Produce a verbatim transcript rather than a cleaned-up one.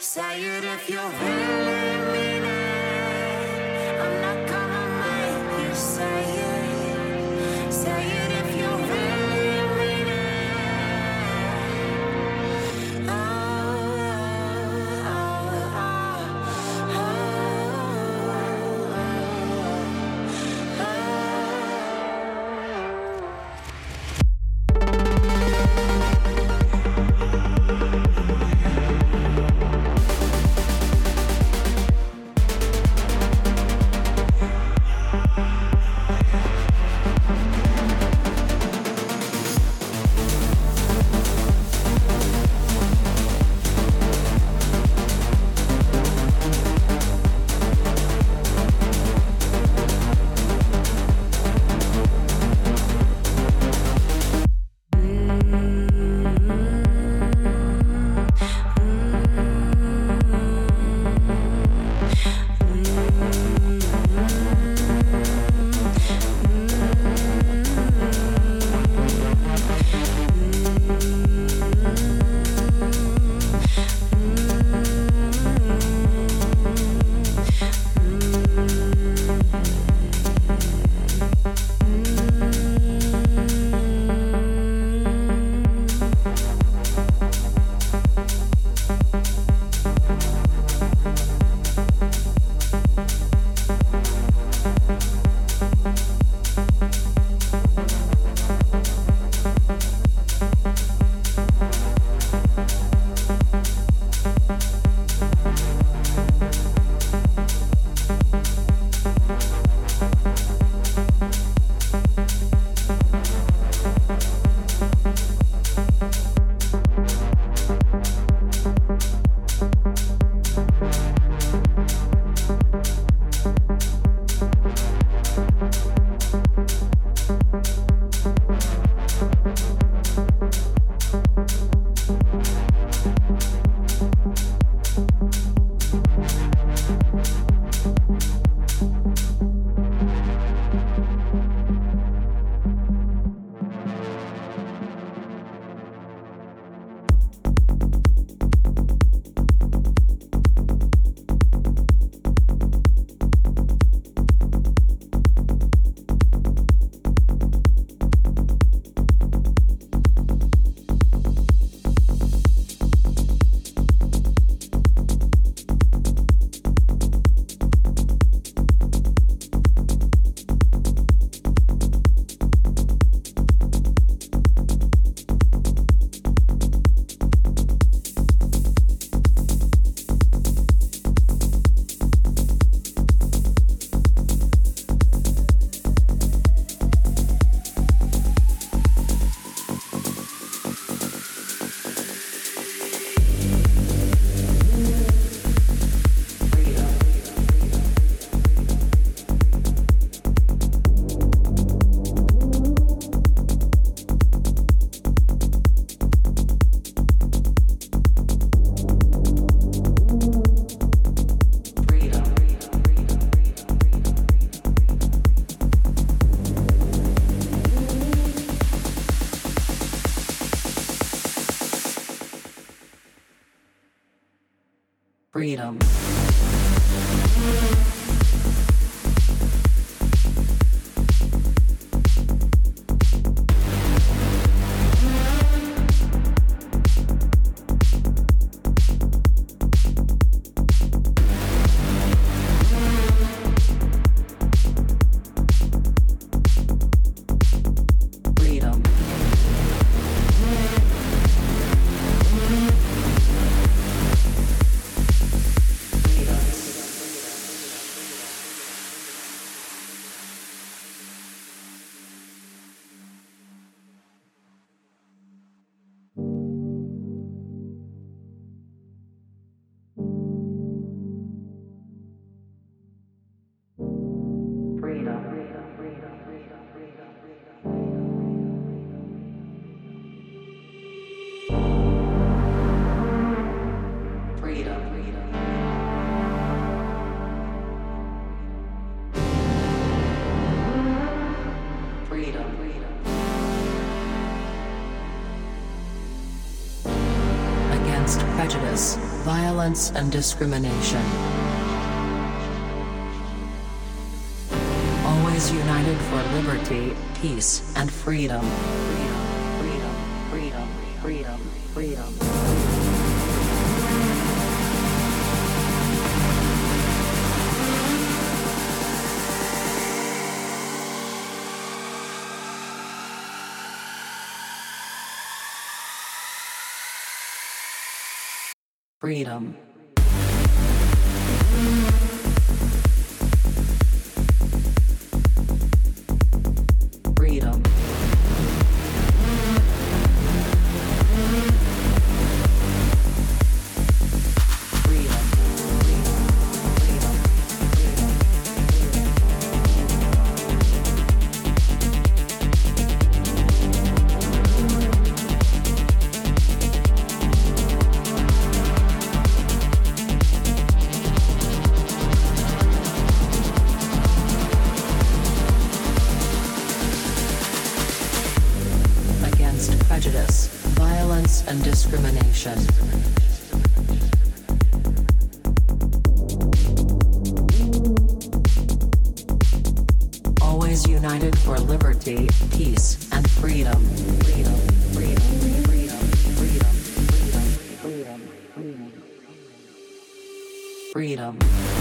say it if you really mean it. I'm not gonna make you say it. Say it if you really mean it. Oh, oh, oh, oh, oh, oh, oh, oh. Freedom. prejudice, violence, and discrimination. Always united for liberty, peace, and freedom. Freedom, freedom, freedom, freedom, freedom, freedom. Freedom. Freedom. Prejudice, violence, and discrimination. Always united for liberty, peace, and freedom. Freedom, freedom, freedom, freedom, freedom, freedom, freedom. Freedom.